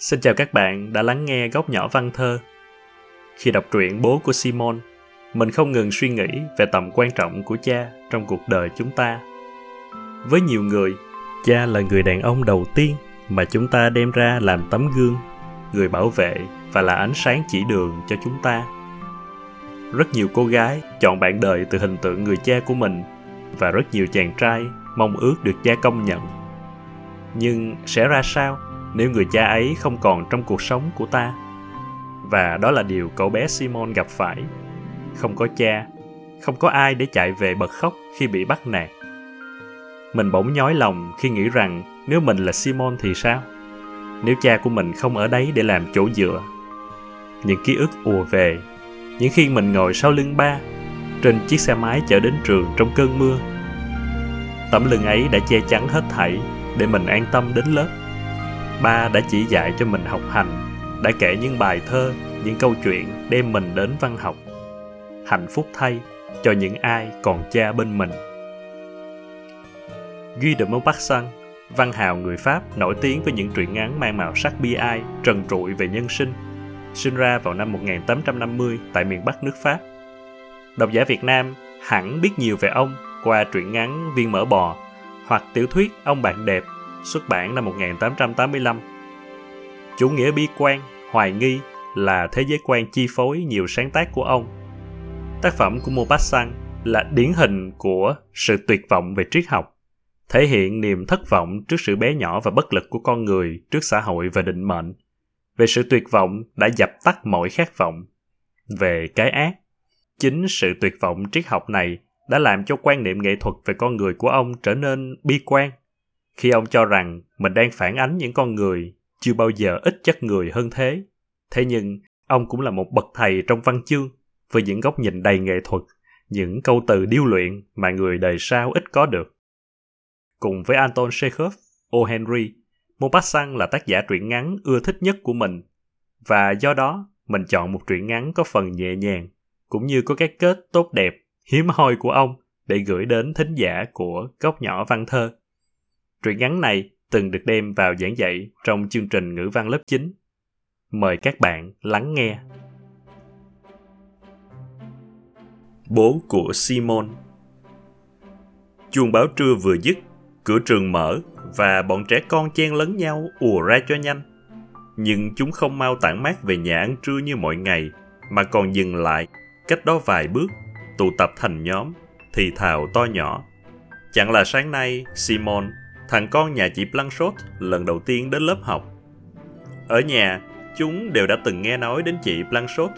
Xin chào các bạn đã lắng nghe Góc Nhỏ Văn Thơ. Khi đọc truyện Bố của Simon, mình không ngừng suy nghĩ về tầm quan trọng của cha trong cuộc đời chúng ta. Với nhiều người, cha là người đàn ông đầu tiên mà chúng ta đem ra làm tấm gương, người bảo vệ và là ánh sáng chỉ đường cho chúng ta. Rất nhiều cô gái chọn bạn đời từ hình tượng người cha của mình, và rất nhiều chàng trai mong ước được cha công nhận. Nhưng sẽ ra sao nếu người cha ấy không còn trong cuộc sống của ta? Và đó là điều cậu bé Simon gặp phải. Không có cha, không có ai để chạy về bật khóc khi bị bắt nạt. Mình bỗng nhói lòng khi nghĩ rằng nếu mình là Simon thì sao? Nếu cha của mình không ở đấy để làm chỗ dựa. Những ký ức ùa về, những khi mình ngồi sau lưng ba, trên chiếc xe máy chở đến trường trong cơn mưa. Tấm lưng ấy đã che chắn hết thảy để mình an tâm đến lớp. Ba đã chỉ dạy cho mình học hành, đã kể những bài thơ, những câu chuyện đem mình đến văn học. Hạnh phúc thay cho những ai còn cha bên mình. Guy de Maupassant, văn hào người Pháp nổi tiếng với những truyện ngắn mang màu sắc bi ai, trần trụi về nhân sinh, sinh ra vào năm 1850 tại miền Bắc nước Pháp. Độc giả Việt Nam hẳn biết nhiều về ông qua truyện ngắn Viên Mỡ Bò hoặc tiểu thuyết Ông Bạn Đẹp, xuất bản năm 1885. Chủ nghĩa bi quan, hoài nghi là thế giới quan chi phối nhiều sáng tác của ông. Tác phẩm của Maupassant là điển hình của sự tuyệt vọng về triết học, thể hiện niềm thất vọng trước sự bé nhỏ và bất lực của con người trước xã hội và định mệnh, về sự tuyệt vọng đã dập tắt mọi khát vọng, về cái ác. Chính sự tuyệt vọng triết học này đã làm cho quan niệm nghệ thuật về con người của ông trở nên bi quan, khi ông cho rằng mình đang phản ánh những con người chưa bao giờ ít chất người hơn thế. Thế nhưng, ông cũng là một bậc thầy trong văn chương, với những góc nhìn đầy nghệ thuật, những câu từ điêu luyện mà người đời sau ít có được. Cùng với Anton Chekhov, O. Henry, Maupassant là tác giả truyện ngắn ưa thích nhất của mình, và do đó mình chọn một truyện ngắn có phần nhẹ nhàng, cũng như có cái kết tốt đẹp, hiếm hoi của ông để gửi đến thính giả của Góc Nhỏ Văn Thơ. Truyện ngắn này từng được đem vào giảng dạy trong chương trình ngữ văn lớp 9. Mời các bạn lắng nghe. Bố của Simon. Chuông báo trưa vừa dứt, cửa trường mở và bọn trẻ con chen lấn nhau ùa ra cho nhanh. Nhưng chúng không mau tản mát về nhà ăn trưa như mọi ngày, mà còn dừng lại cách đó vài bước, tụ tập thành nhóm, thì thào to nhỏ. Chẳng là sáng nay, Simon, thằng con nhà chị Blanchotte, lần đầu tiên đến lớp học. Ở nhà, chúng đều đã từng nghe nói đến chị Blanchotte,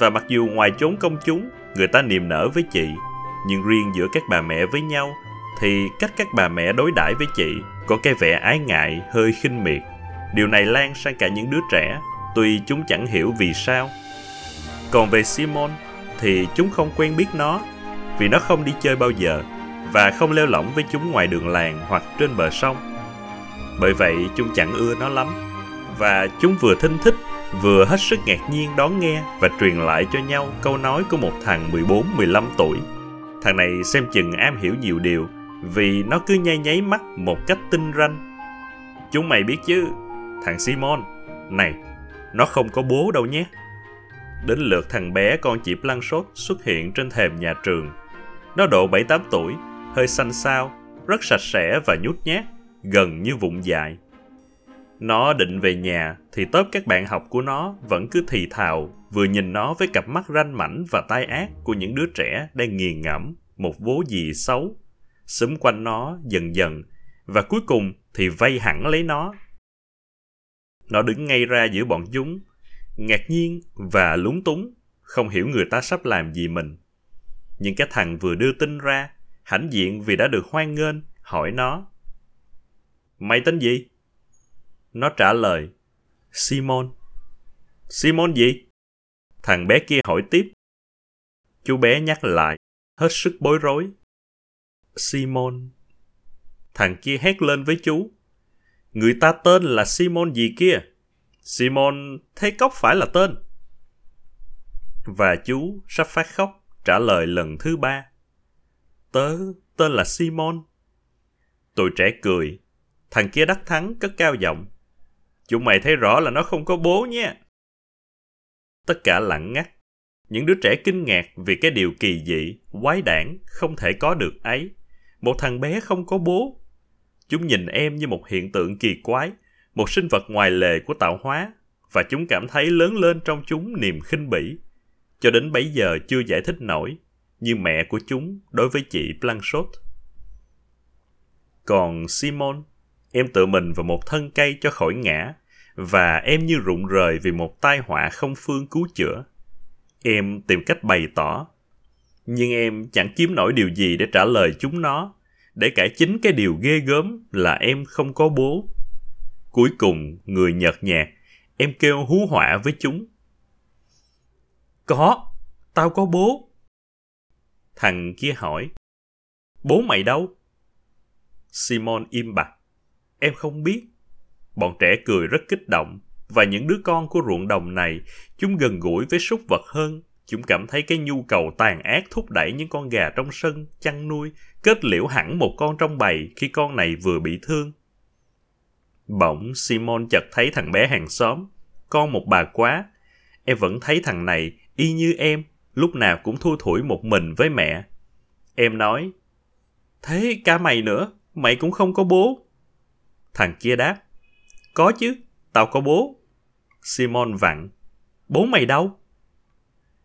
và mặc dù ngoài chốn công chúng, người ta niềm nở với chị, nhưng riêng giữa các bà mẹ với nhau, thì cách các bà mẹ đối đãi với chị có cái vẻ ái ngại, hơi khinh miệt. Điều này lan sang cả những đứa trẻ, tuy chúng chẳng hiểu vì sao. Còn về Simon, thì chúng không quen biết nó, vì nó không đi chơi bao giờ, và không lêu lỏng với chúng ngoài đường làng hoặc trên bờ sông. Bởi vậy chúng chẳng ưa nó lắm, và chúng vừa thinh thích, vừa hết sức ngạc nhiên đón nghe và truyền lại cho nhau câu nói của một thằng 14-15 tuổi. Thằng này xem chừng am hiểu nhiều điều, vì nó cứ nháy nháy mắt một cách tinh ranh. Chúng mày biết chứ, thằng Simon, này, nó không có bố đâu nhé. Đến lượt thằng bé con chị Blanchotte xuất hiện trên thềm nhà trường. Nó độ 7-8 tuổi, hơi xanh xao, rất sạch sẽ và nhút nhát, gần như vụng dại. Nó định về nhà thì tớp các bạn học của nó vẫn cứ thì thào, vừa nhìn nó với cặp mắt ranh mảnh và tai ác của những đứa trẻ đang nghiền ngẫm một vố gì xấu, xúm quanh nó dần dần, và cuối cùng thì vây hẳn lấy nó. Nó đứng ngay ra giữa bọn chúng, ngạc nhiên và lúng túng, không hiểu người ta sắp làm gì mình. Nhưng cái thằng vừa đưa tin ra, hãnh diện vì đã được hoan nghênh, hỏi nó: Mày tên gì? Nó trả lời: Simon. Simon gì? Thằng bé kia hỏi tiếp. Chú bé nhắc lại, hết sức bối rối. Simon. Thằng kia hét lên với chú: Người ta tên là Simon gì kia? Simon, thế cóc phải là tên. Và chú sắp phát khóc, trả lời lần thứ ba: Tớ tên là Simon. Tụi trẻ cười. Thằng kia đắc thắng cất cao giọng: Chúng mày thấy rõ là nó không có bố nhé. Tất cả lặng ngắt. Những đứa trẻ kinh ngạc vì cái điều kỳ dị, quái đản, không thể có được ấy. Một thằng bé không có bố. Chúng nhìn em như một hiện tượng kỳ quái, một sinh vật ngoài lề của tạo hóa, và chúng cảm thấy lớn lên trong chúng niềm khinh bỉ. Cho đến bấy giờ chưa giải thích nổi, như mẹ của chúng đối với chị Blanchotte. Còn Simon, em tựa mình vào một thân cây cho khỏi ngã, và em như rụng rời vì một tai họa không phương cứu chữa. Em tìm cách bày tỏ, nhưng em chẳng kiếm nổi điều gì để trả lời chúng nó, để cải chính cái điều ghê gớm là em không có bố. Cuối cùng, người nhợt nhạt, em kêu hú họa với chúng. Có, tao có bố. Thằng kia hỏi, bố mày đâu? Simon im bặt, em không biết. Bọn trẻ cười rất kích động, và những đứa con của ruộng đồng này, chúng gần gũi với súc vật hơn. Chúng cảm thấy cái nhu cầu tàn ác thúc đẩy những con gà trong sân, chăn nuôi, kết liễu hẳn một con trong bầy khi con này vừa bị thương. Bỗng Simon chợt thấy thằng bé hàng xóm, con một bà quá. Em vẫn thấy thằng này, y như em, lúc nào cũng thui thủi một mình với mẹ. Em nói, thế cả mày nữa, mày cũng không có bố. Thằng kia đáp, có chứ, tao có bố. Simon vặn, bố mày đâu?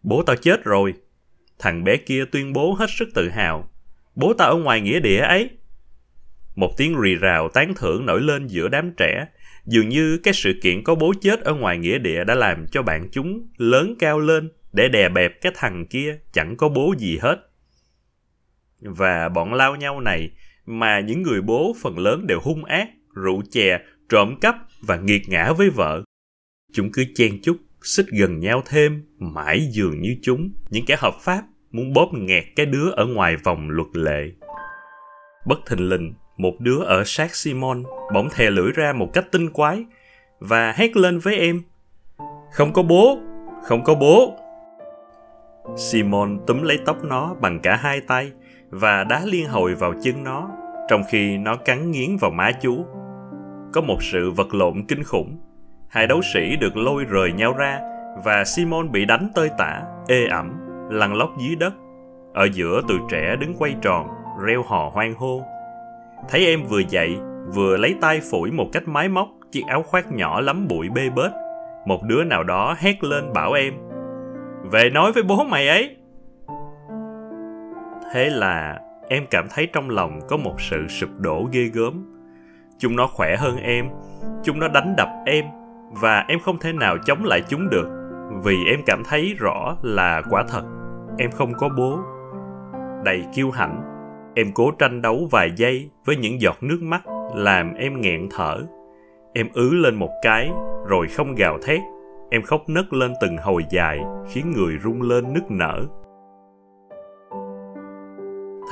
Bố tao chết rồi. Thằng bé kia tuyên bố hết sức tự hào, bố tao ở ngoài nghĩa địa ấy. Một tiếng rì rào tán thưởng nổi lên giữa đám trẻ. Dường như cái sự kiện có bố chết ở ngoài nghĩa địa đã làm cho bạn chúng lớn cao lên để đè bẹp cái thằng kia chẳng có bố gì hết. Và bọn lao nhau này, mà những người bố phần lớn đều hung ác, rượu chè, trộm cắp và nghiệt ngã với vợ. Chúng cứ chen chúc, xích gần nhau thêm, mãi dường như chúng, những kẻ hợp pháp, muốn bóp nghẹt cái đứa ở ngoài vòng luật lệ. Bất thình lình, một đứa ở sát Simon bỗng thè lưỡi ra một cách tinh quái và hét lên với em, không có bố, không có bố. Simon túm lấy tóc nó bằng cả hai tay và đá liên hồi vào chân nó, trong khi nó cắn nghiến vào má chú. Có một sự vật lộn kinh khủng. Hai đấu sĩ được lôi rời nhau ra, và Simon bị đánh tơi tả, ê ẩm, lăn lóc dưới đất. Ở giữa tụi trẻ đứng quay tròn, reo hò hoan hô. Thấy em vừa dậy, vừa lấy tay phủi một cách máy móc chiếc áo khoác nhỏ lắm bụi bê bết, một đứa nào đó hét lên bảo em, về nói với bố mày ấy. Thế là em cảm thấy trong lòng có một sự sụp đổ ghê gớm. Chúng nó khỏe hơn em, chúng nó đánh đập em, và em không thể nào chống lại chúng được, vì em cảm thấy rõ là quả thật, em không có bố. Đầy kiêu hãnh, em cố tranh đấu vài giây với những giọt nước mắt làm em nghẹn thở. Em ứ lên một cái, rồi không gào thét. Em khóc nấc lên từng hồi dài, khiến người rung lên nức nở.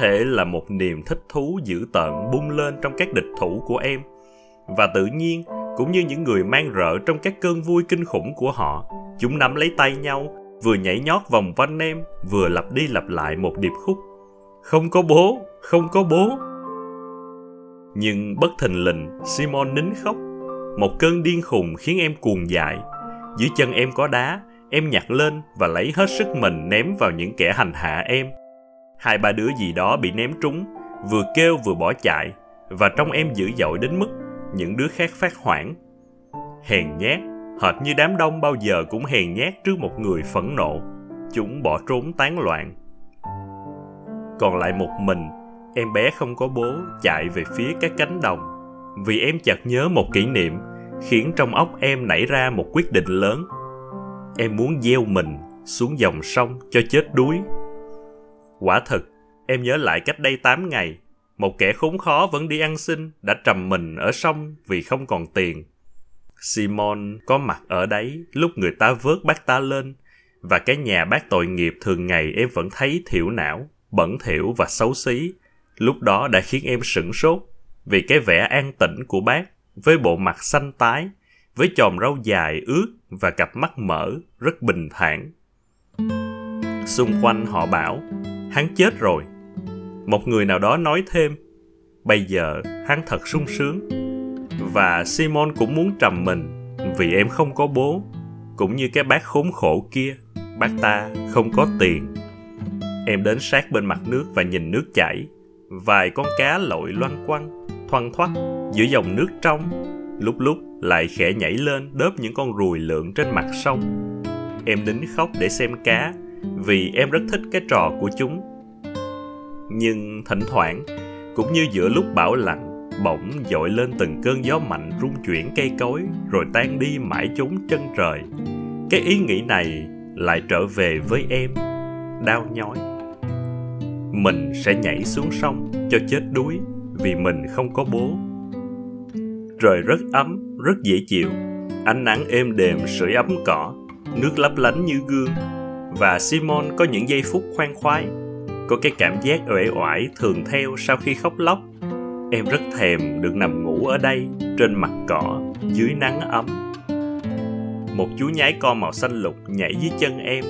Thế là một niềm thích thú dữ tợn bung lên trong các địch thủ của em. Và tự nhiên, cũng như những người man rợ trong các cơn vui kinh khủng của họ, chúng nắm lấy tay nhau, vừa nhảy nhót vòng quanh em, vừa lặp đi lặp lại một điệp khúc, không có bố, không có bố. Nhưng bất thình lình, Simon nín khóc. Một cơn điên khùng khiến em cuồng dại. Dưới chân em có đá, em nhặt lên và lấy hết sức mình ném vào những kẻ hành hạ em. Hai ba đứa gì đó bị ném trúng, vừa kêu vừa bỏ chạy, và trong em dữ dội đến mức những đứa khác phát hoảng. Hèn nhát, hệt như đám đông bao giờ cũng hèn nhát trước một người phẫn nộ. Chúng bỏ trốn tán loạn. Còn lại một mình, em bé không có bố chạy về phía các cánh đồng. Vì em chợt nhớ một kỷ niệm, khiến trong óc em nảy ra một quyết định lớn. Em muốn gieo mình xuống dòng sông cho chết đuối. Quả thực, em nhớ lại cách đây 8 ngày, một kẻ khốn khó vẫn đi ăn xin đã trầm mình ở sông vì không còn tiền. Simon có mặt ở đấy lúc người ta vớt bác ta lên, và cái nhà bác tội nghiệp thường ngày em vẫn thấy thiểu não, bẩn thỉu và xấu xí, lúc đó đã khiến em sửng sốt vì cái vẻ an tĩnh của bác, với bộ mặt xanh tái, với chòm râu dài ướt và cặp mắt mở rất bình thản. Xung quanh họ bảo, hắn chết rồi. Một người nào đó nói thêm, bây giờ hắn thật sung sướng. Và Simon cũng muốn trầm mình vì em không có bố, cũng như cái bác khốn khổ kia, bác ta không có tiền. Em đến sát bên mặt nước và nhìn nước chảy. Vài con cá lội loanh quanh, thoăn thoắt giữa dòng nước trong, lúc lúc lại khẽ nhảy lên đớp những con ruồi lượn trên mặt sông. Em nín khóc để xem cá, vì em rất thích cái trò của chúng. Nhưng thỉnh thoảng, cũng như giữa lúc bão lặng, bỗng dội lên từng cơn gió mạnh rung chuyển cây cối, rồi tan đi mãi chốn chân trời. Cái ý nghĩ này lại trở về với em, đau nhói. Mình sẽ nhảy xuống sông cho chết đuối, vì mình không có bố. Trời rất ấm, rất dễ chịu. Ánh nắng êm đềm sưởi ấm cỏ, nước lấp lánh như gương. Và Simon có những giây phút khoan khoái, có cái cảm giác uể oải thường theo sau khi khóc lóc. Em rất thèm được nằm ngủ ở đây, trên mặt cỏ, dưới nắng ấm. Một chú nhái con màu xanh lục nhảy dưới chân em.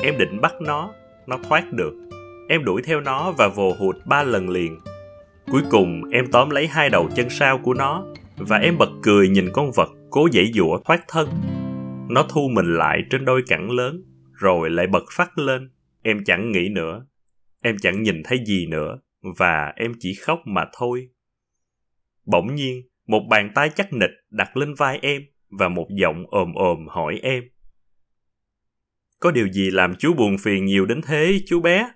Em định bắt nó thoát được. Em đuổi theo nó và vồ hụt 3 lần liền. Cuối cùng em tóm lấy 2 đầu chân sau của nó, và em bật cười nhìn con vật cố giãy giụa thoát thân. Nó thu mình lại trên đôi cẳng lớn, rồi lại bật phắt lên. Em chẳng nghĩ nữa, em chẳng nhìn thấy gì nữa, và em chỉ khóc mà thôi. Bỗng nhiên, một bàn tay chắc nịch đặt lên vai em, và một giọng ồm ồm hỏi em: "Có điều gì làm chú buồn phiền nhiều đến thế, chú bé?"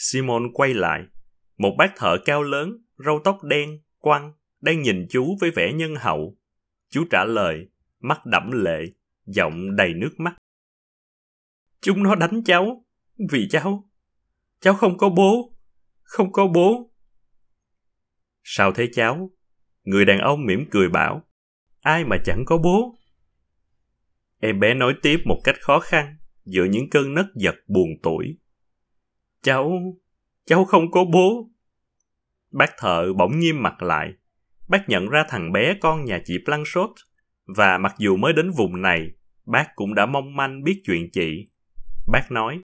Simon quay lại. Một bác thợ cao lớn, râu tóc đen, quăn, đang nhìn chú với vẻ nhân hậu. Chú trả lời, mắt đẫm lệ, giọng đầy nước mắt: "Chúng nó đánh cháu, vì cháu không có bố, không có bố." "Sao thế cháu?" Người đàn ông mỉm cười bảo: "Ai mà chẳng có bố?" Em bé nói tiếp một cách khó khăn, giữa những cơn nấc giật buồn tủi: Cháu không có bố." Bác thợ bỗng nghiêm mặt lại. Bác nhận ra thằng bé con nhà chị Blanchotte, và mặc dù mới đến vùng này, bác cũng đã mong manh biết chuyện chị. Bác nói: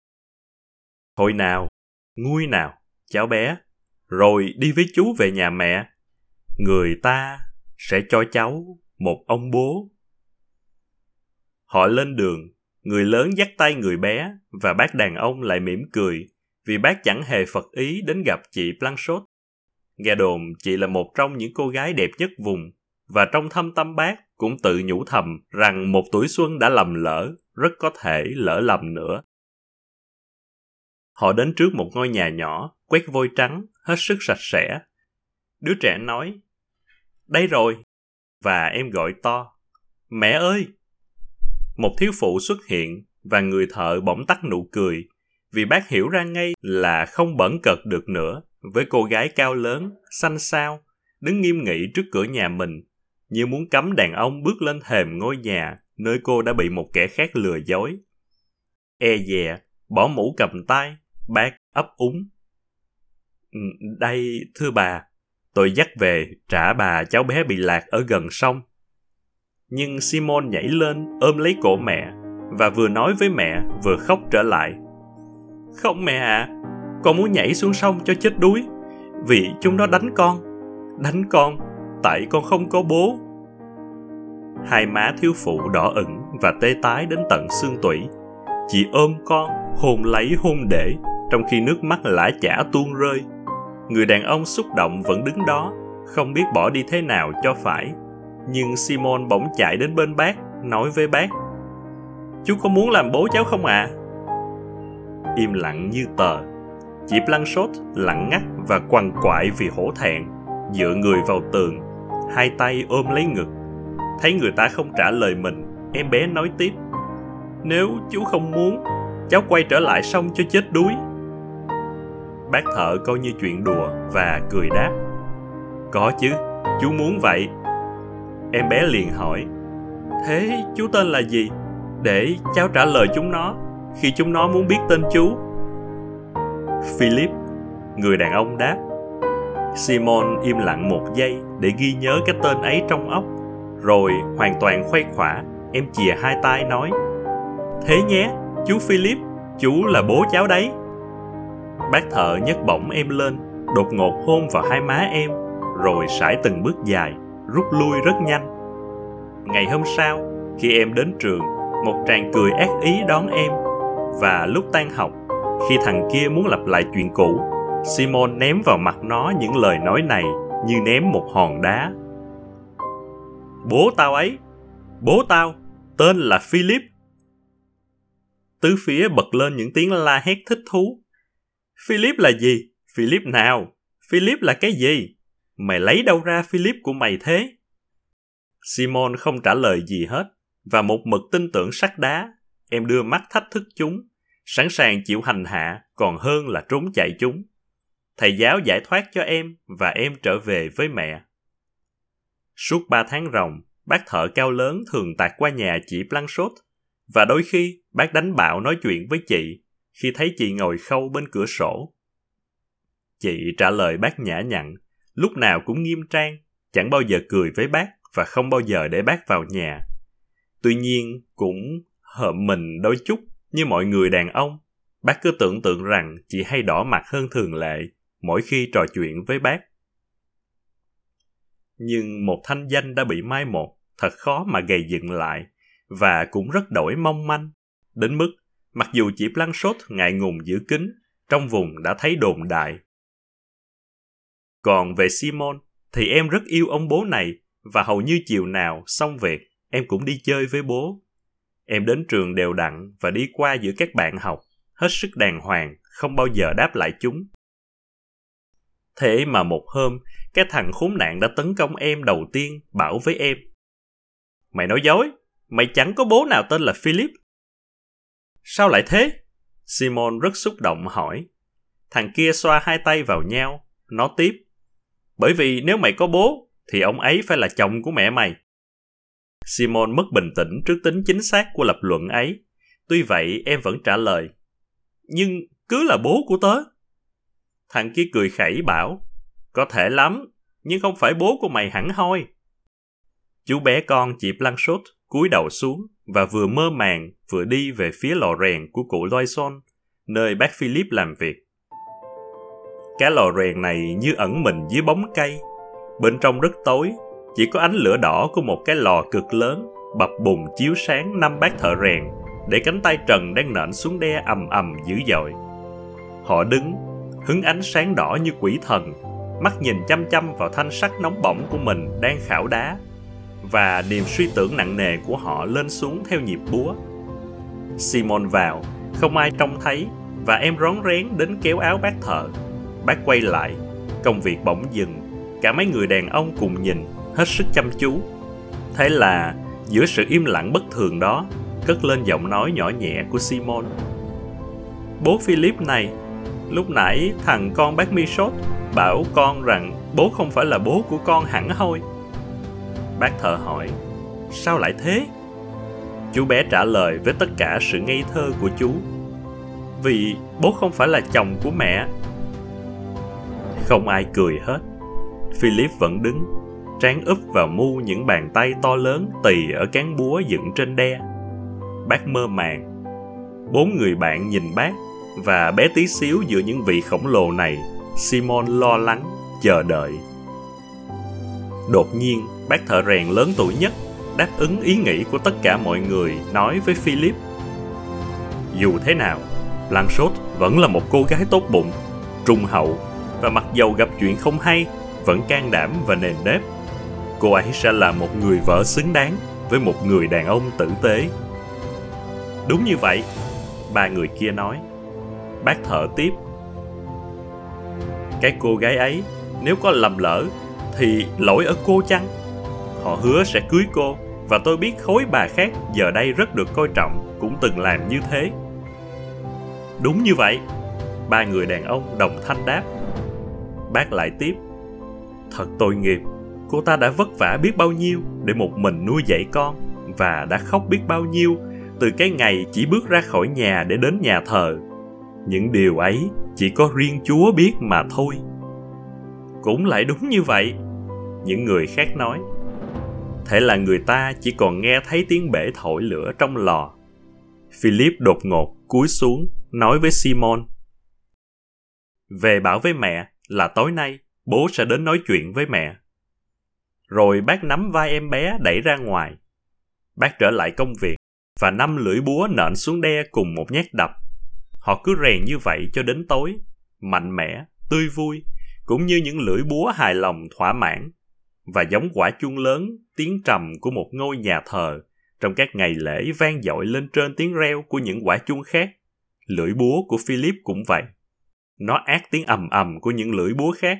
"Thôi nào, nguôi nào, cháu bé, rồi đi với chú về nhà mẹ. Người ta sẽ cho cháu một ông bố." Họ lên đường, người lớn dắt tay người bé, và bác đàn ông lại mỉm cười, vì bác chẳng hề phật ý đến gặp chị Blanchotte. Nghe đồn chị là một trong những cô gái đẹp nhất vùng, và trong thâm tâm bác cũng tự nhủ thầm rằng một tuổi xuân đã lầm lỡ, rất có thể lỡ lầm nữa. Họ đến trước một ngôi nhà nhỏ, quét vôi trắng, hết sức sạch sẽ. Đứa trẻ nói: "Đây rồi!" Và em gọi to: "Mẹ ơi!" Một thiếu phụ xuất hiện, và người thợ bỗng tắt nụ cười, vì bác hiểu ra ngay là không bỡn cợt được nữa với cô gái cao lớn, xanh xao, đứng nghiêm nghị trước cửa nhà mình, như muốn cấm đàn ông bước lên thềm ngôi nhà nơi cô đã bị một kẻ khác lừa dối. E dè, bỏ mũ cầm tay, bác ấp úng: "Đây, thưa bà, tôi dắt về trả bà cháu bé bị lạc ở gần sông." Nhưng Simon nhảy lên ôm lấy cổ mẹ, và vừa nói với mẹ vừa khóc trở lại: "Không mẹ ạ, con muốn nhảy xuống sông cho chết đuối, vì chúng nó đánh con, tại con không có bố." Hai má thiếu phụ đỏ ửng và tê tái đến tận xương tủy. Chị ôm con, hôn lấy hôn để, trong khi nước mắt lã chã tuôn rơi. Người đàn ông xúc động vẫn đứng đó, không biết bỏ đi thế nào cho phải. Nhưng Simon bỗng chạy đến bên bác, nói với bác: "Chú có muốn làm bố cháu không ạ?" Im lặng như tờ. Chị Blanchotte lặng ngắt và quằn quại vì hổ thẹn, dựa người vào tường, 2 tay ôm lấy ngực. Thấy người ta không trả lời mình, em bé nói tiếp: "Nếu chú không muốn, cháu quay trở lại sông cho chết đuối." Bác thợ coi như chuyện đùa và cười đáp: "Có chứ, chú muốn vậy." Em bé liền hỏi: "Thế chú tên là gì, để cháu trả lời chúng nó khi chúng nó muốn biết tên chú?" "Philip," người đàn ông đáp. Simon im lặng 1 giây để ghi nhớ cái tên ấy trong óc, rồi hoàn toàn khuây khỏa, em chìa 2 tay nói: "Thế nhé, chú Philip, chú là bố cháu đấy." Bác thợ nhấc bổng em lên, đột ngột hôn vào 2 má em, rồi sải từng bước dài, rút lui rất nhanh. Ngày hôm sau, khi em đến trường, một tràng cười ác ý đón em. Và lúc tan học, khi thằng kia muốn lặp lại chuyện cũ, Simon ném vào mặt nó những lời nói này như ném một hòn đá. Bố tao ấy, bố tao, tên là Philip. Tứ phía bật lên những tiếng la hét thích thú. Philip là gì? Philip nào? Philip là cái gì? Mày lấy đâu ra Philip của mày thế? Simon không trả lời gì hết, và một mực tin tưởng sắt đá. Em đưa mắt thách thức chúng, sẵn sàng chịu hành hạ còn hơn là trốn chạy chúng. Thầy giáo giải thoát cho em và em trở về với mẹ. Suốt 3 tháng ròng, bác thợ cao lớn thường tạt qua nhà chị Blanchotte, và đôi khi bác đánh bạo nói chuyện với chị khi thấy chị ngồi khâu bên cửa sổ. Chị trả lời bác nhã nhặn, lúc nào cũng nghiêm trang, chẳng bao giờ cười với bác và không bao giờ để bác vào nhà. Tuy nhiên cũng hợm mình đôi chút như mọi người đàn ông. Bác cứ tưởng tượng rằng chị hay đỏ mặt hơn thường lệ mỗi khi trò chuyện với bác. Nhưng một thanh danh đã bị mai một, thật khó mà gầy dựng lại, và cũng rất đổi mong manh, đến mức mặc dù chị Blanchotte ngại ngùng giữ kín, trong vùng đã thấy đồn đại. Còn về Simon, thì em rất yêu ông bố này, và hầu như chiều nào xong việc, em cũng đi chơi với bố. Em đến trường đều đặn và đi qua giữa các bạn học, hết sức đàng hoàng, không bao giờ đáp lại chúng. Thế mà một hôm, cái thằng khốn nạn đã tấn công em đầu tiên bảo với em: Mày nói dối, mày chẳng có bố nào tên là Philip. Sao lại thế? Simon rất xúc động hỏi. Thằng kia xoa hai tay vào nhau, nó tiếp: Bởi vì nếu mày có bố, thì ông ấy phải là chồng của mẹ mày. Simon mất bình tĩnh trước tính chính xác của lập luận ấy. Tuy vậy em vẫn trả lời: Nhưng cứ là bố của tớ. Thằng kia cười khẩy bảo: Có thể lắm, nhưng không phải bố của mày hẳn hoi. Chú bé con chị Blanchotte cúi đầu xuống và vừa mơ màng vừa đi về phía lò rèn của cụ Loison, nơi bác Philip làm việc. Cái lò rèn này như ẩn mình dưới bóng cây. Bên trong rất tối, chỉ có ánh lửa đỏ của một cái lò cực lớn bập bùng chiếu sáng 5 bác thợ rèn để cánh tay trần đang nện xuống đe ầm ầm dữ dội. Họ đứng, hứng ánh sáng đỏ như quỷ thần, mắt nhìn chăm chăm vào thanh sắt nóng bỏng của mình đang khảo đá, và niềm suy tưởng nặng nề của họ lên xuống theo nhịp búa. Simon vào, không ai trông thấy, và em rón rén đến kéo áo bác thợ. Bác quay lại, công việc bỗng dừng, cả mấy người đàn ông cùng nhìn, hết sức chăm chú. Thế là, giữa sự im lặng bất thường đó, cất lên giọng nói nhỏ nhẹ của Simon: Bố Philip này, lúc nãy thằng con bác Michaud bảo con rằng bố không phải là bố của con hẳn hoi. Bác thợ hỏi: Sao lại thế? Chú bé trả lời với tất cả sự ngây thơ của chú: Vì bố không phải là chồng của mẹ. Không ai cười hết. Philip vẫn đứng, trán úp vào mu những bàn tay to lớn tì ở cán búa dựng trên đe. Bác mơ màng. 4 người bạn nhìn bác, và bé tí xíu giữa những vị khổng lồ này, Simon lo lắng, chờ đợi. Đột nhiên, bác thợ rèn lớn tuổi nhất đáp ứng ý nghĩ của tất cả mọi người, nói với Philip: Dù thế nào, Blanchotte vẫn là một cô gái tốt bụng, trung hậu, và mặc dầu gặp chuyện không hay, vẫn can đảm và nền nếp. Cô ấy sẽ là một người vợ xứng đáng với một người đàn ông tử tế. Đúng như vậy, 3 người kia nói. Bác thợ tiếp: Cái cô gái ấy, nếu có lầm lỡ, thì lỗi ở cô chăng? Họ hứa sẽ cưới cô, và tôi biết khối bà khác giờ đây rất được coi trọng cũng từng làm như thế. Đúng như vậy, 3 người đàn ông đồng thanh đáp. Bác lại tiếp: Thật tội nghiệp, cô ta đã vất vả biết bao nhiêu để một mình nuôi dạy con, và đã khóc biết bao nhiêu từ cái ngày chỉ bước ra khỏi nhà để đến nhà thờ. Những điều ấy chỉ có riêng Chúa biết mà thôi. Cũng lại đúng như vậy, những người khác nói. Thế là người ta chỉ còn nghe thấy tiếng bể thổi lửa trong lò. Philip đột ngột cúi xuống, nói với Simon: Về bảo với mẹ là tối nay bố sẽ đến nói chuyện với mẹ. Rồi bác nắm vai em bé đẩy ra ngoài, Bác trở lại công việc và 5 lưỡi búa nện xuống đe cùng một nhát đập. Họ cứ rèn như vậy cho đến tối, mạnh mẽ, tươi vui, cũng như những lưỡi búa hài lòng thỏa mãn, và giống quả chuông lớn, tiếng trầm của một ngôi nhà thờ trong các ngày lễ vang dội lên trên tiếng reo của những quả chuông khác. Lưỡi búa của Philip cũng vậy. Nó át tiếng ầm ầm của những lưỡi búa khác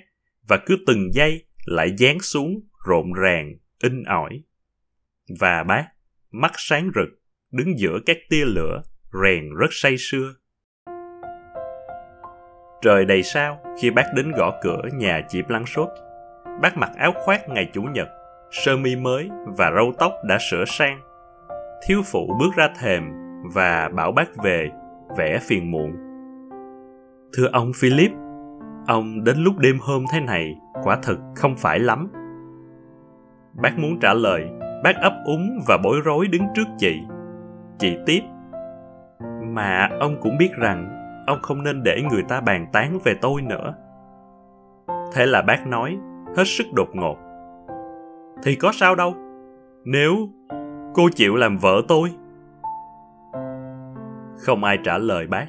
và cứ từng giây lại giáng xuống rộn ràng, in ỏi. Và bác, mắt sáng rực, đứng giữa các tia lửa, rèn rất say sưa. Trời đầy sao khi bác đến gõ cửa nhà chị Blanchotte. Bác mặc áo khoác ngày Chủ nhật, sơ mi mới và râu tóc đã sửa sang. Thiếu phụ bước ra thềm và bảo bác về, vẻ phiền muộn. Thưa ông Philip, ông đến lúc đêm hôm thế này quả thực không phải lắm. Bác muốn trả lời, bác ấp úng và bối rối đứng trước chị. Chị tiếp: Mà ông cũng biết rằng ông không nên để người ta bàn tán về tôi nữa. Thế là bác nói, hết sức đột ngột: Thì có sao đâu, nếu cô chịu làm vợ tôi. Không ai trả lời bác,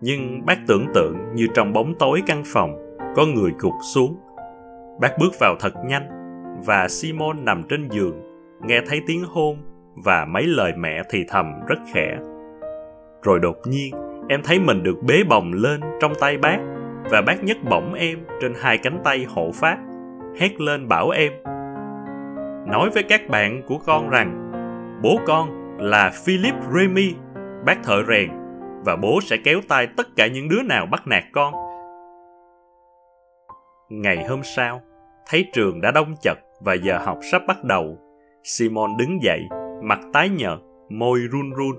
nhưng bác tưởng tượng như trong bóng tối căn phòng có người gục xuống. Bác bước vào thật nhanh, và Simon nằm trên giường, nghe thấy tiếng hôn và mấy lời mẹ thì thầm rất khẽ. Rồi đột nhiên em thấy mình được bế bồng lên trong tay bác, và bác nhấc bổng em trên 2 cánh tay hộ pháp, hét lên bảo em: Nói với các bạn của con rằng bố con là Philippe Rémy, bác thợ rèn, và bố sẽ kéo tay tất cả những đứa nào bắt nạt con. Ngày hôm sau, thấy trường đã đông chật và giờ học sắp bắt đầu, Simon đứng dậy, mặt tái nhợt, môi run run.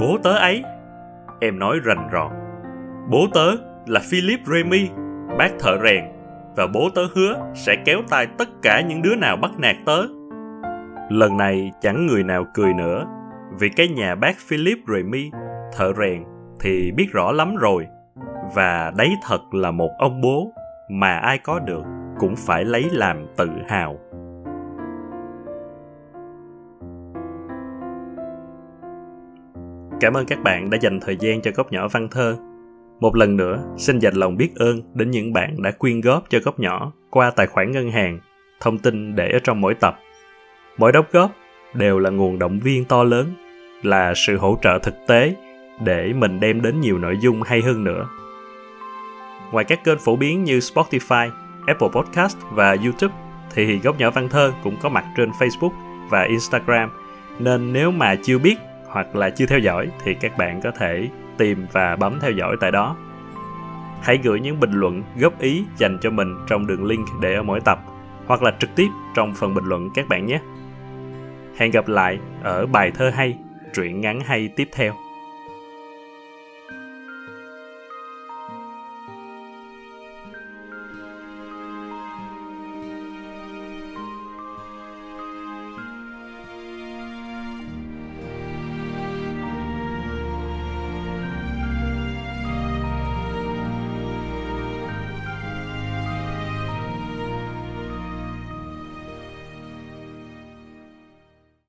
Bố tớ ấy, em nói rành rọt. Bố tớ là Philippe Rémy, bác thợ rèn, và bố tớ hứa sẽ kéo tay tất cả những đứa nào bắt nạt tớ. Lần này chẳng người nào cười nữa, vì cái nhà bác Philippe Rémy, thợ rèn, thì biết rõ lắm rồi, và đấy thật là một ông bố mà ai có được cũng phải lấy làm tự hào. Cảm ơn các bạn đã dành thời gian cho Góc Nhỏ Văn Thơ. Một lần nữa, xin dành lòng biết ơn đến những bạn đã quyên góp cho Góc Nhỏ qua tài khoản ngân hàng, thông tin để ở trong mỗi tập. Mỗi đóng góp đều là nguồn động viên to lớn, là sự hỗ trợ thực tế để mình đem đến nhiều nội dung hay hơn nữa. Ngoài các kênh phổ biến như Spotify, Apple Podcast và YouTube, thì Góc Nhỏ Văn Thơ cũng có mặt trên Facebook và Instagram, nên nếu mà chưa biết hoặc là chưa theo dõi thì các bạn có thể tìm và bấm theo dõi tại đó. Hãy gửi những bình luận, góp ý dành cho mình trong đường link để ở mỗi tập, hoặc là trực tiếp trong phần bình luận các bạn nhé. Hẹn gặp lại ở bài thơ hay, truyện ngắn hay tiếp theo.